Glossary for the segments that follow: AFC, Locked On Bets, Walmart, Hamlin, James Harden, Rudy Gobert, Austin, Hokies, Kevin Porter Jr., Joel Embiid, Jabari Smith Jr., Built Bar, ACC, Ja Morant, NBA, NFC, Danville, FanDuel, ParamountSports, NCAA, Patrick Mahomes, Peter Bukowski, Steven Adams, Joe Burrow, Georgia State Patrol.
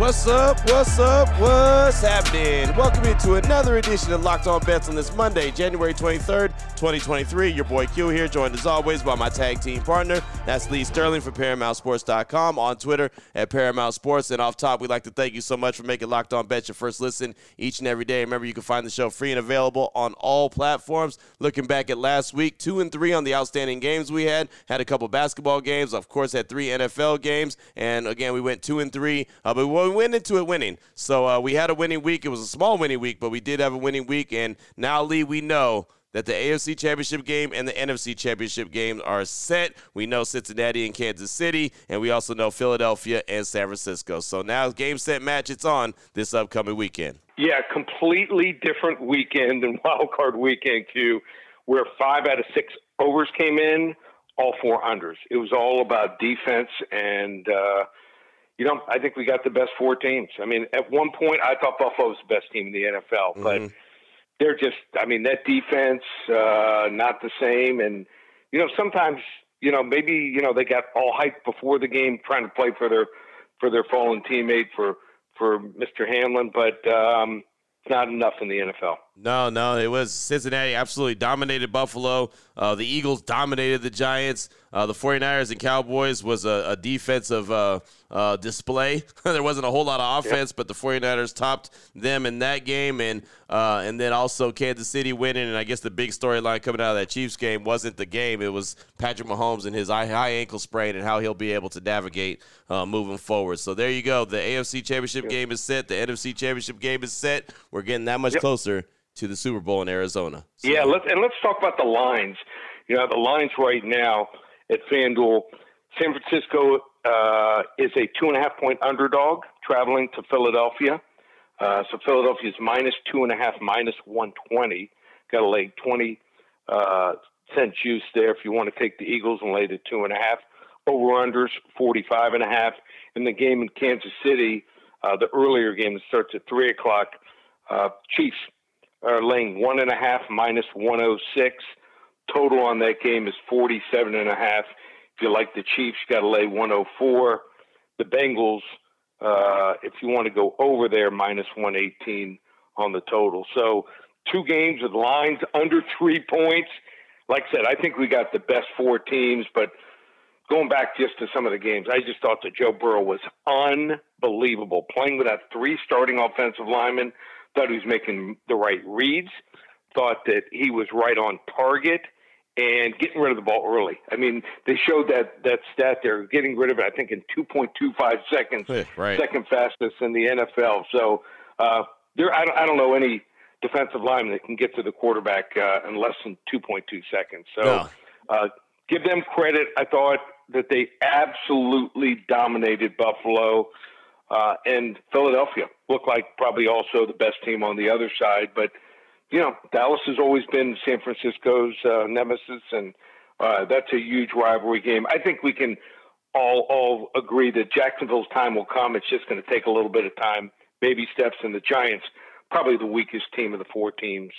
What's up? What's happening? Welcome into another edition of Locked On Bets on this Monday, January 23rd, 2023. Your boy Q here, joined as always by my tag team partner. That's Lee Sterling from ParamountSports.com, on Twitter at ParamountSports. And off top, we'd like to thank you so much for making Locked On Bets your first listen each and every day. Remember, you can find the show free and available on all platforms. Looking back at last week, 2-3 on the outstanding games we had a couple basketball games, of course, had 3 NFL games. And again, we went 2-3, but we went into it winning. So we had a winning week. It was a small winning week, but we did have a winning week. And now, Lee, we know that the AFC Championship game and the NFC Championship game are set. We know Cincinnati and Kansas City, and we also know Philadelphia and San Francisco. So now game, set, match, it's on this upcoming weekend. Yeah, completely different weekend than Wild Card Weekend, Q, where 5 out of 6 overs came in, all 4 unders. It was all about defense, and I think we got the best 4 teams. I mean, at one point, I thought Buffalo was the best team in the NFL, but they're just, I mean, that defense, not the same. And, sometimes, maybe, they got all hyped before the game trying to play for their fallen teammate, for Mr. Hamlin, but it's not enough in the NFL. No, it was Cincinnati absolutely dominated Buffalo. The Eagles dominated the Giants. The 49ers and Cowboys was a defensive display. There wasn't a whole lot of offense, but the 49ers topped them in that game. And then also Kansas City winning. And I guess the big storyline coming out of that Chiefs game wasn't the game. It was Patrick Mahomes and his high ankle sprain and how he'll be able to navigate moving forward. So there you go. The AFC Championship game is set. The NFC Championship game is set. We're getting that much closer to the Super Bowl in Arizona. So. Yeah, let's talk about the lines. The lines right now at FanDuel, San Francisco is a 2.5-point underdog traveling to Philadelphia. So Philadelphia is -2.5, -120. Got to lay 20 cent juice there if you want to take the Eagles and lay the 2.5. Over-unders, 45.5. And the game in Kansas City, the earlier game that starts at 3 o'clock, Chiefs are laying 1.5, -106. Total on that game is 47.5. If you like the Chiefs, you got to lay 104. The Bengals, if you want to go over there, -118 on the total. So 2 games with lines under 3 points. Like I said, I think we got the best 4 teams, but going back just to some of the games, I just thought that Joe Burrow was unbelievable. Playing without 3 starting offensive linemen, thought he was making the right reads, thought that he was right on target, and getting rid of the ball early. I mean, they showed that stat there, getting rid of it, I think, in 2.25 seconds, second fastest in the NFL. So I don't know any defensive lineman that can get to the quarterback in less than 2.2 seconds. So give them credit. I thought that they absolutely dominated Buffalo. And Philadelphia looked like probably also the best team on the other side. But, Dallas has always been San Francisco's nemesis, and that's a huge rivalry game. I think we can all agree that Jacksonville's time will come. It's just going to take a little bit of time, baby steps, and the Giants, probably the weakest team of the 4 teams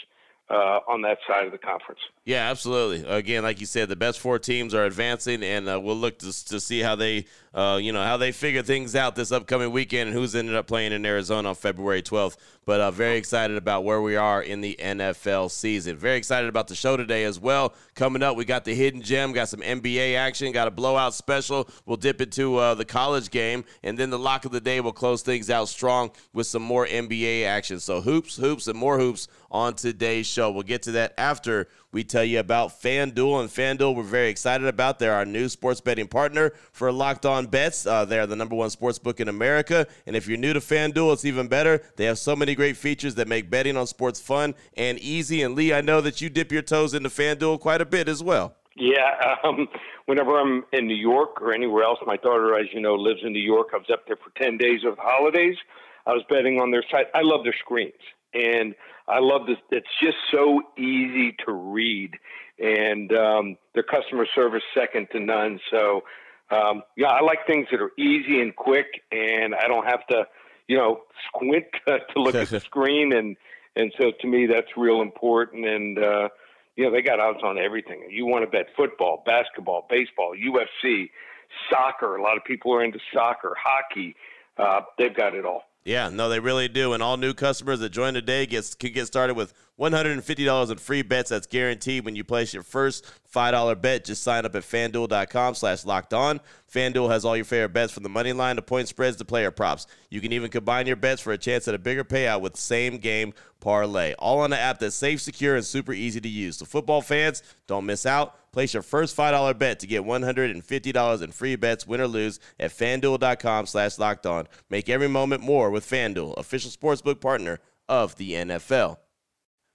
on that side of the conference. Yeah, absolutely. Again, like you said, the best 4 teams are advancing, and we'll look to see how they, how they figure things out this upcoming weekend and who's ended up playing in Arizona on February 12th. But very excited about where we are in the NFL season. Very excited about the show today as well. Coming up, we got the Hidden Gem, got some NBA action, got a blowout special. We'll dip into the college game, and then the lock of the day will close things out strong with some more NBA action. So hoops, and more hoops on today's show. We'll get to that after we tell you about FanDuel, and FanDuel we're very excited about. They're our new sports betting partner for Locked On Bets. They're the #1 sports book in America, and if you're new to FanDuel, it's even better. They have so many great features that make betting on sports fun and easy, and Lee, I know that you dip your toes into FanDuel quite a bit as well. Yeah, whenever I'm in New York or anywhere else, my daughter, as you know, lives in New York. I was up there for 10 days over the holidays. I was betting on their site. I love their screens. And I love this. It's just so easy to read. And their customer service, second to none. So I like things that are easy and quick, and I don't have to, squint to look at the screen. And so to me, that's real important. And, they got odds on everything. You want to bet football, basketball, baseball, UFC, soccer. A lot of people are into soccer, hockey. They've got it all. Yeah, no, they really do. And all new customers that join today can get started with $150 in free bets. That's guaranteed when you place your first $5 bet. Just sign up at FanDuel.com/LockedOn. FanDuel has all your favorite bets, from the money line to point spreads to player props. You can even combine your bets for a chance at a bigger payout with same game parlay. All on the app that's safe, secure, and super easy to use. So football fans, don't miss out. Place your first $5 bet to get $150 in free bets, win or lose, at FanDuel.com/LockedOn. Make every moment more with FanDuel, official sportsbook partner of the NFL.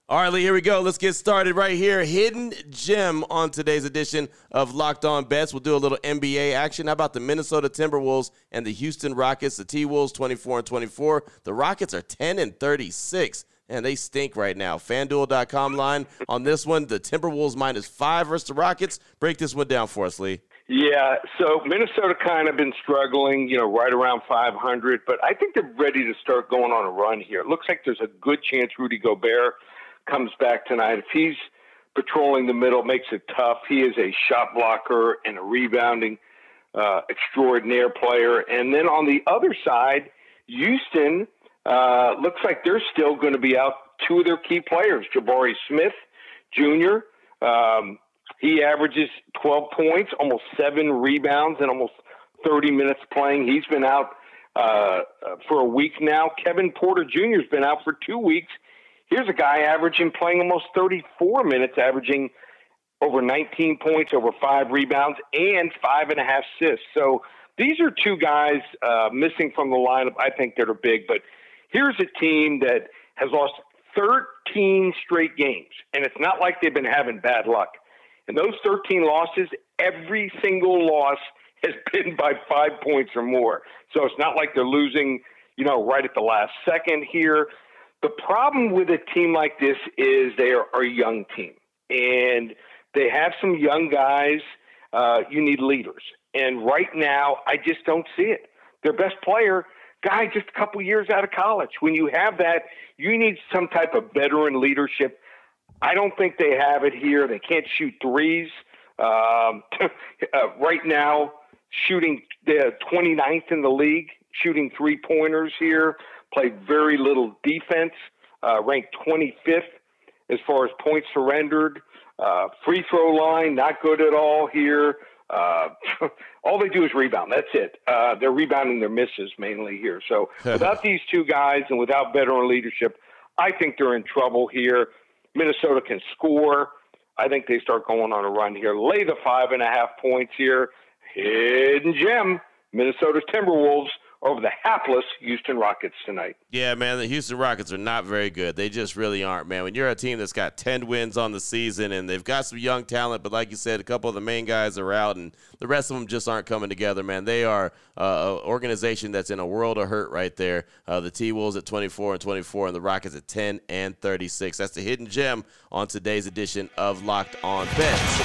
All right, Lee, here we go. Let's get started right here. Hidden gem on today's edition of Locked On Bets. We'll do a little NBA action. How about the Minnesota Timberwolves and the Houston Rockets? The T-Wolves 24-24. The Rockets are 10-36. And they stink right now. FanDuel.com line on this one. The Timberwolves -5 versus the Rockets. Break this one down for us, Lee. Yeah, so Minnesota kind of been struggling, right around 500. But I think they're ready to start going on a run here. It looks like there's a good chance Rudy Gobert comes back tonight. If he's patrolling the middle, makes it tough. He is a shot blocker and a rebounding extraordinaire player. And then on the other side, Houston looks like they're still going to be out two of their key players, Jabari Smith Jr. He averages 12 points, almost 7 rebounds, and almost 30 minutes playing. He's been out for a week now. Kevin Porter Jr. has been out for 2 weeks. Here's a guy playing almost 34 minutes, averaging over 19 points, over 5 rebounds, and 5.5 assists. So these are two guys missing from the lineup. I think that are big, but here's a team that has lost 13 straight games, and it's not like they've been having bad luck. And those 13 losses, every single loss has been by 5 points or more. So it's not like they're losing, right at the last second here. The problem with a team like this is they are a young team, and they have some young guys. You need leaders. And right now, I just don't see it. Their best player, guy just a couple years out of college. When you have that, you need some type of veteran leadership. I don't think they have it here. They can't shoot threes. Right now, shooting 29th in the league, shooting three-pointers here, play very little defense, ranked 25th as far as points surrendered. Free throw line, not good at all here. All they do is rebound. That's it. They're rebounding their misses mainly here. So without these two guys and without veteran leadership, I think they're in trouble here. Minnesota can score. I think they start going on a run here. Lay the 5.5 points here. Hidden gem, Minnesota Timberwolves over the hapless Houston Rockets tonight. Yeah, man, the Houston Rockets are not very good. They just really aren't, man. When you're a team that's got 10 wins on the season and they've got some young talent, but like you said, a couple of the main guys are out and the rest of them just aren't coming together, man. They are an organization that's in a world of hurt right there. The T-Wolves at 24-24 and the Rockets at 10-36. That's the hidden gem on today's edition of Locked On Bets.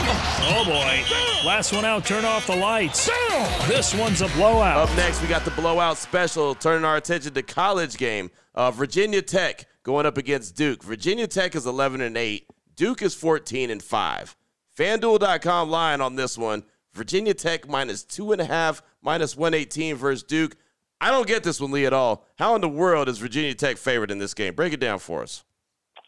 Oh, boy. Damn. Last one out. Turn off the lights. Damn. This one's a blowout. Up next, we got the blowout special, turning our attention to college game. Virginia Tech going up against Duke. Virginia Tech is 11-8. Duke is 14-5. FanDuel.com line on this one. Virginia Tech -2.5, -118 versus Duke. I don't get this one, Lee, at all. How in the world is Virginia Tech favored in this game? Break it down for us.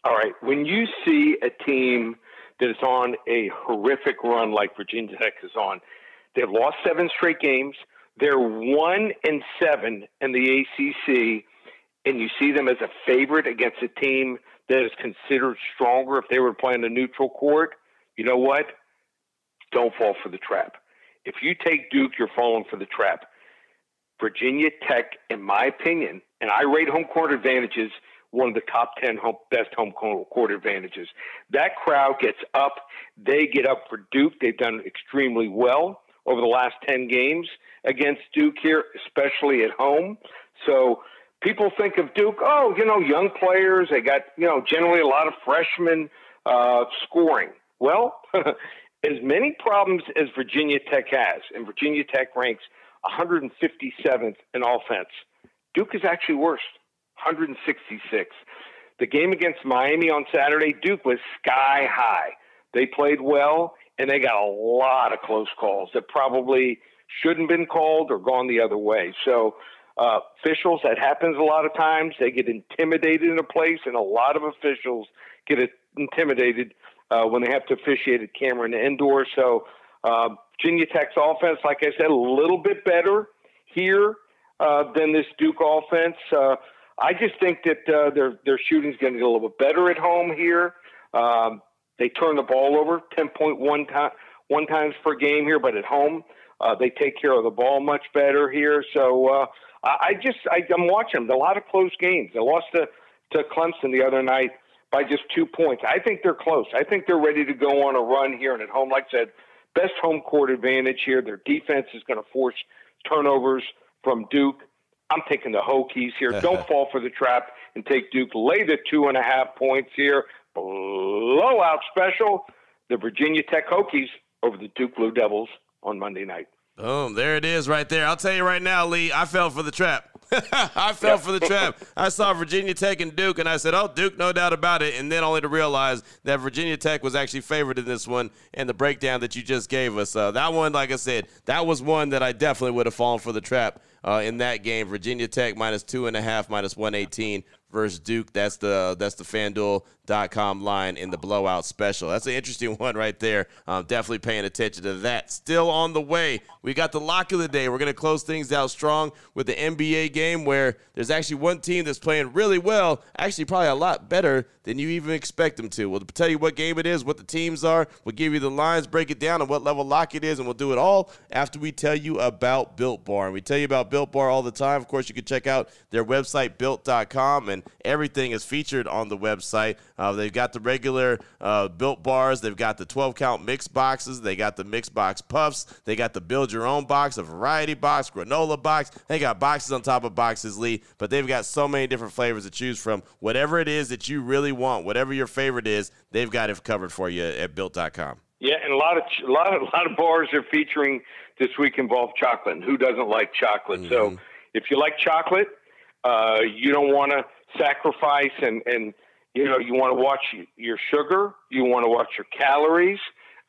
All right. When you see a team that is on a horrific run like Virginia Tech is on, they've lost 7 straight games. They're 1-7 in the ACC, and you see them as a favorite against a team that is considered stronger. If they were playing a neutral court, you know what? Don't fall for the trap. If you take Duke, you're falling for the trap. Virginia Tech, in my opinion, and I rate home court advantages one of the top 10 best home court advantages. That crowd gets up. They get up for Duke. They've done extremely well over the last 10 games against Duke here, especially at home. So people think of Duke, young players. They got, generally a lot of freshmen scoring. Well, as many problems as Virginia Tech has, and Virginia Tech ranks 157th in offense, Duke is actually worse, 166th. The game against Miami on Saturday, Duke was sky high. They played well, and they got a lot of close calls that probably shouldn't have been called or gone the other way. So officials, that happens a lot of times. They get intimidated in a place, and a lot of officials get intimidated when they have to officiate at Cameron Indoor. So Virginia Tech's offense, like I said, a little bit better here than this Duke offense. I just think that their shooting's going to get a little bit better at home here. They turn the ball over 10.1 times per game here, but at home they take care of the ball much better here. So I'm watching them. A lot of close games. They lost to Clemson the other night by just 2 points. I think they're close. I think they're ready to go on a run here. And at home, like I said, best home court advantage here. Their defense is going to force turnovers from Duke. I'm taking the Hokies here. Don't fall for the trap and take Duke. Lay the 2.5 points here. Blowout special. The Virginia Tech Hokies over the Duke Blue Devils on Monday night. Boom. There it is right there. I'll tell you right now, Lee, I fell for the trap. I fell for the trap. I saw Virginia Tech and Duke, and I said, oh, Duke, no doubt about it, and then only to realize that Virginia Tech was actually favored in this one and the breakdown that you just gave us. That one, like I said, that was one that I definitely would have fallen for the trap in that game. Virginia Tech minus 2.5, minus 118 versus Duke. That's the FanDuel.com line in the blowout special. That's an interesting one right there. Definitely paying attention to that. Still on the way, we got the lock of the day. We're going to close things out strong with the NBA game where there's actually one team that's playing really well, actually probably a lot better than you even expect them to. We'll tell you what game it is, what the teams are. We'll give you the lines, break it down, and what level lock it is, and we'll do it all after we tell you about Built Bar. And we tell you about Built Bar all the time. Of course, you can check out their website, Built.com, and everything is featured on the website. They've got the regular Built Bars. They've got the 12-count mix boxes. They got the mix box puffs. They got the build-your-own box, a variety box, granola box. They got boxes on top of boxes, Lee, but they've got so many different flavors to choose from. Whatever it is that you really want, whatever your favorite is, they've got it covered for you at Built.com. Yeah, and a lot of bars are featuring this week involve chocolate. And who doesn't like chocolate? Mm-hmm. So if you like chocolate, you don't want to sacrifice and you know, you want to watch your sugar. You want to watch your calories.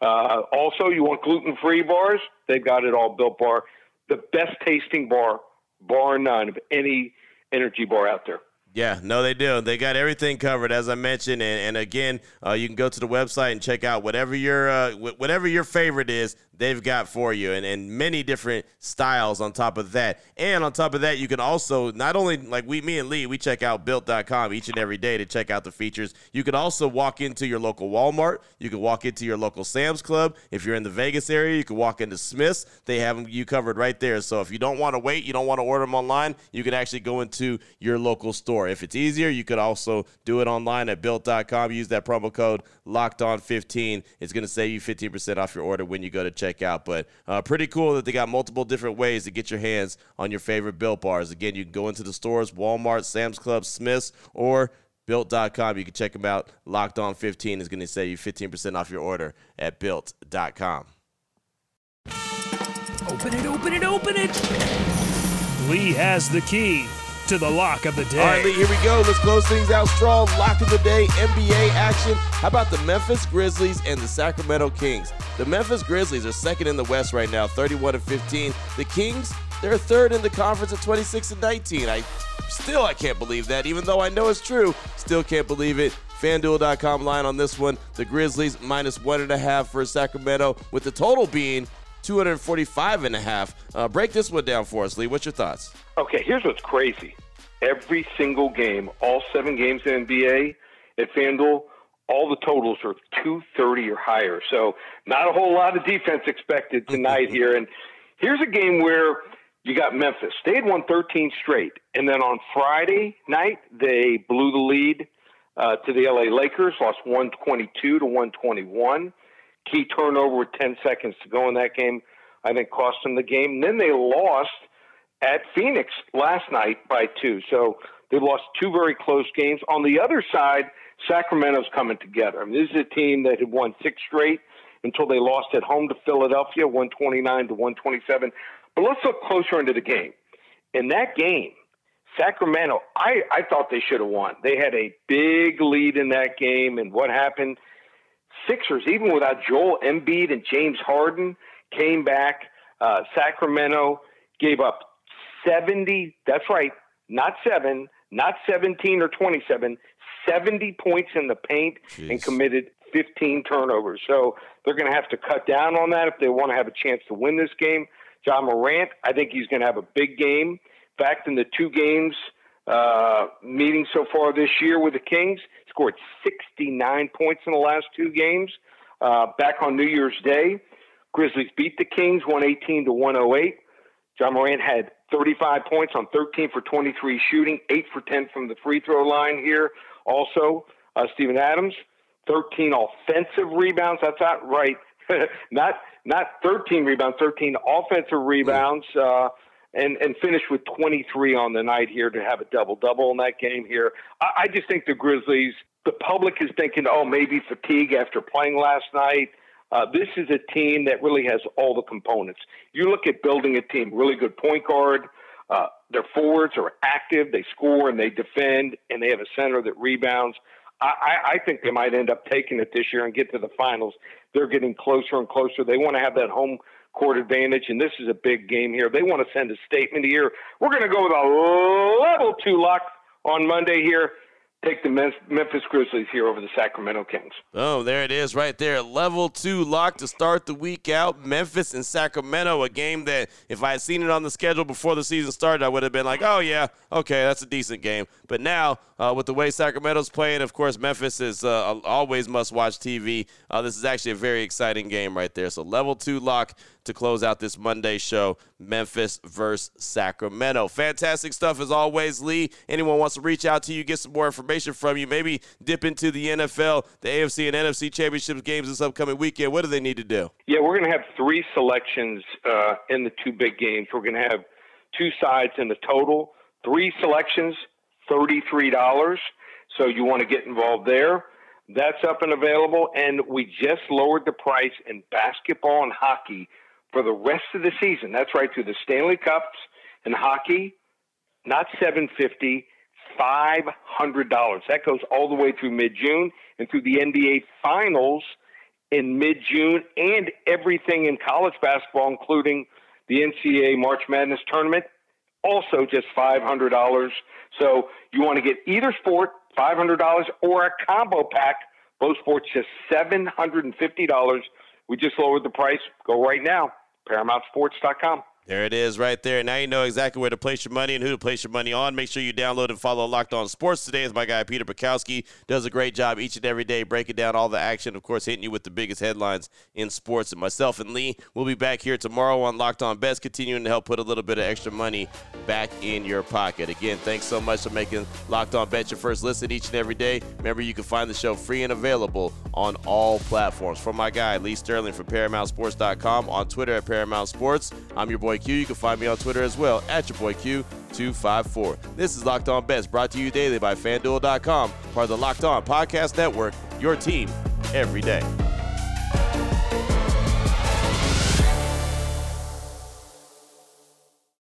Also, you want gluten-free bars. They've got it all, Built Bar. The best tasting bar, bar none, of any energy bar out there. Yeah, no, they do. They got everything covered, as I mentioned. And again, you can go to the website and check out whatever your favorite is, they've got for you. And many different styles on top of that. And on top of that, you can also not only, like me and Lee, we check out Built.com each and every day to check out the features. You can also walk into your local Walmart. You can walk into your local Sam's Club. If you're in the Vegas area, you can walk into Smith's. They have them you covered right there. So if you don't want to wait, you don't want to order them online, you can actually go into your local store. If it's easier, you could also do it online at Built.com. Use that promo code LOCKEDON15. It's going to save you 15% off your order when you go to checkout. But pretty cool that they got multiple different ways to get your hands on your favorite Built Bars. Again, you can go into the stores, Walmart, Sam's Club, Smith's, or Built.com. You can check them out. Locked On 15 is going to save you 15% off your order at Built.com. Open it, open it, open it. Lee has the key to the lock of the day. All right, Lee, here we go. Let's close things out strong. Lock of the day, NBA action. How about the Memphis Grizzlies and the Sacramento Kings? The Memphis Grizzlies are second in the West right now, 31-15. The Kings, they're third in the conference at 26-19. I can't believe that, even though I know it's true. Still can't believe it. FanDuel.com line on this one. The Grizzlies minus 1.5 for Sacramento, with the total being 245.5. Break this one down for us, Lee. What's your thoughts? Okay, here's what's crazy. Every single game, all 7 games in NBA at FanDuel, all the totals are 230 or higher. So not a whole lot of defense expected tonight here. And here's a game where you got Memphis. They had won 13 straight. And then on Friday night, they blew the lead to the LA Lakers, lost 122-121. Key turnover with 10 seconds to go in that game, I think, cost them the game. And then they lost at Phoenix last night by 2. So they lost 2 very close games. On the other side, Sacramento's coming together. I mean, this is a team that had won 6 straight until they lost at home to Philadelphia, 129-127. But let's look closer into the game. In that game, Sacramento, I thought they should have won. They had a big lead in that game, and what happened? Sixers, even without Joel Embiid and James Harden, came back. Sacramento gave up 70. That's right, not 7, not 17 or 27, 70 points in the paint. Jeez. And committed 15 turnovers. So they're going to have to cut down on that if they want to have a chance to win this game. Ja Morant, I think he's going to have a big game. In fact, in the 2 games meeting so far this year with the Kings, scored 69 points in the last 2 games. Back on New Year's Day, Grizzlies beat the Kings 118-108. Ja Morant had 35 points on 13 for 23 shooting, 8 for 10 from the free throw line here. Also, Steven Adams, 13 offensive rebounds. That's not right. not 13 rebounds, 13 offensive rebounds. And finished with 23 on the night here to have a double-double in that game here. I just think the Grizzlies, the public is thinking, oh, maybe fatigue after playing last night. This is a team that really has all the components. You look at building a team, really good point guard. Their forwards are active. They score and they defend, and they have a center that rebounds. I think they might end up taking it this year and get to the finals. They're getting closer and closer. They want to have that home court advantage, and this is a big game here. They want to send a statement here. We're going to go with a level 2 lock on Monday here. Take the Memphis Grizzlies here over the Sacramento Kings. Oh, there it is right there. Level 2 lock to start the week out. Memphis and Sacramento, a game that if I had seen it on the schedule before the season started, I would have been like, oh, yeah, okay, that's a decent game. But now, with the way Sacramento's playing, of course, Memphis is always must-watch TV. This is actually a very exciting game right there. So level 2 lock to close out this Monday show, Memphis versus Sacramento. Fantastic stuff as always, Lee. Anyone wants to reach out to you, get some more information from you, maybe dip into the NFL, the AFC and NFC championships games this upcoming weekend, what do they need to do? Yeah, we're going to have 3 selections in the 2 big games. We're going to have 2 sides in the total, 3 selections, $33. So you want to get involved there. That's up and available, and we just lowered the price in basketball and hockey for the rest of the season. That's right, through the Stanley Cups and hockey, not $750, $500. That goes all the way through mid-June and through the NBA Finals in mid-June, and everything in college basketball, including the NCAA March Madness Tournament, also just $500. So you want to get either sport, $500, or a combo pack, both sports just $750. We just lowered the price. Go right now, ParamountSports.com. There it is right there. Now you know exactly where to place your money and who to place your money on. Make sure you download and follow Locked On Sports today, as my guy Peter Bukowski does a great job each and every day breaking down all the action, of course, hitting you with the biggest headlines in sports. And myself and Lee will be back here tomorrow on Locked On Bets, continuing to help put a little bit of extra money back in your pocket. Again, thanks so much for making Locked On Bets your first listen each and every day. Remember, you can find the show free and available on all platforms. From my guy, Lee Sterling from ParamountSports.com, on Twitter at Paramount Sports. I'm your boy Q. You can find me on Twitter as well at your boy Q254. This is Locked On Bets, brought to you daily by FanDuel.com, part of the Locked On Podcast Network, your team every day.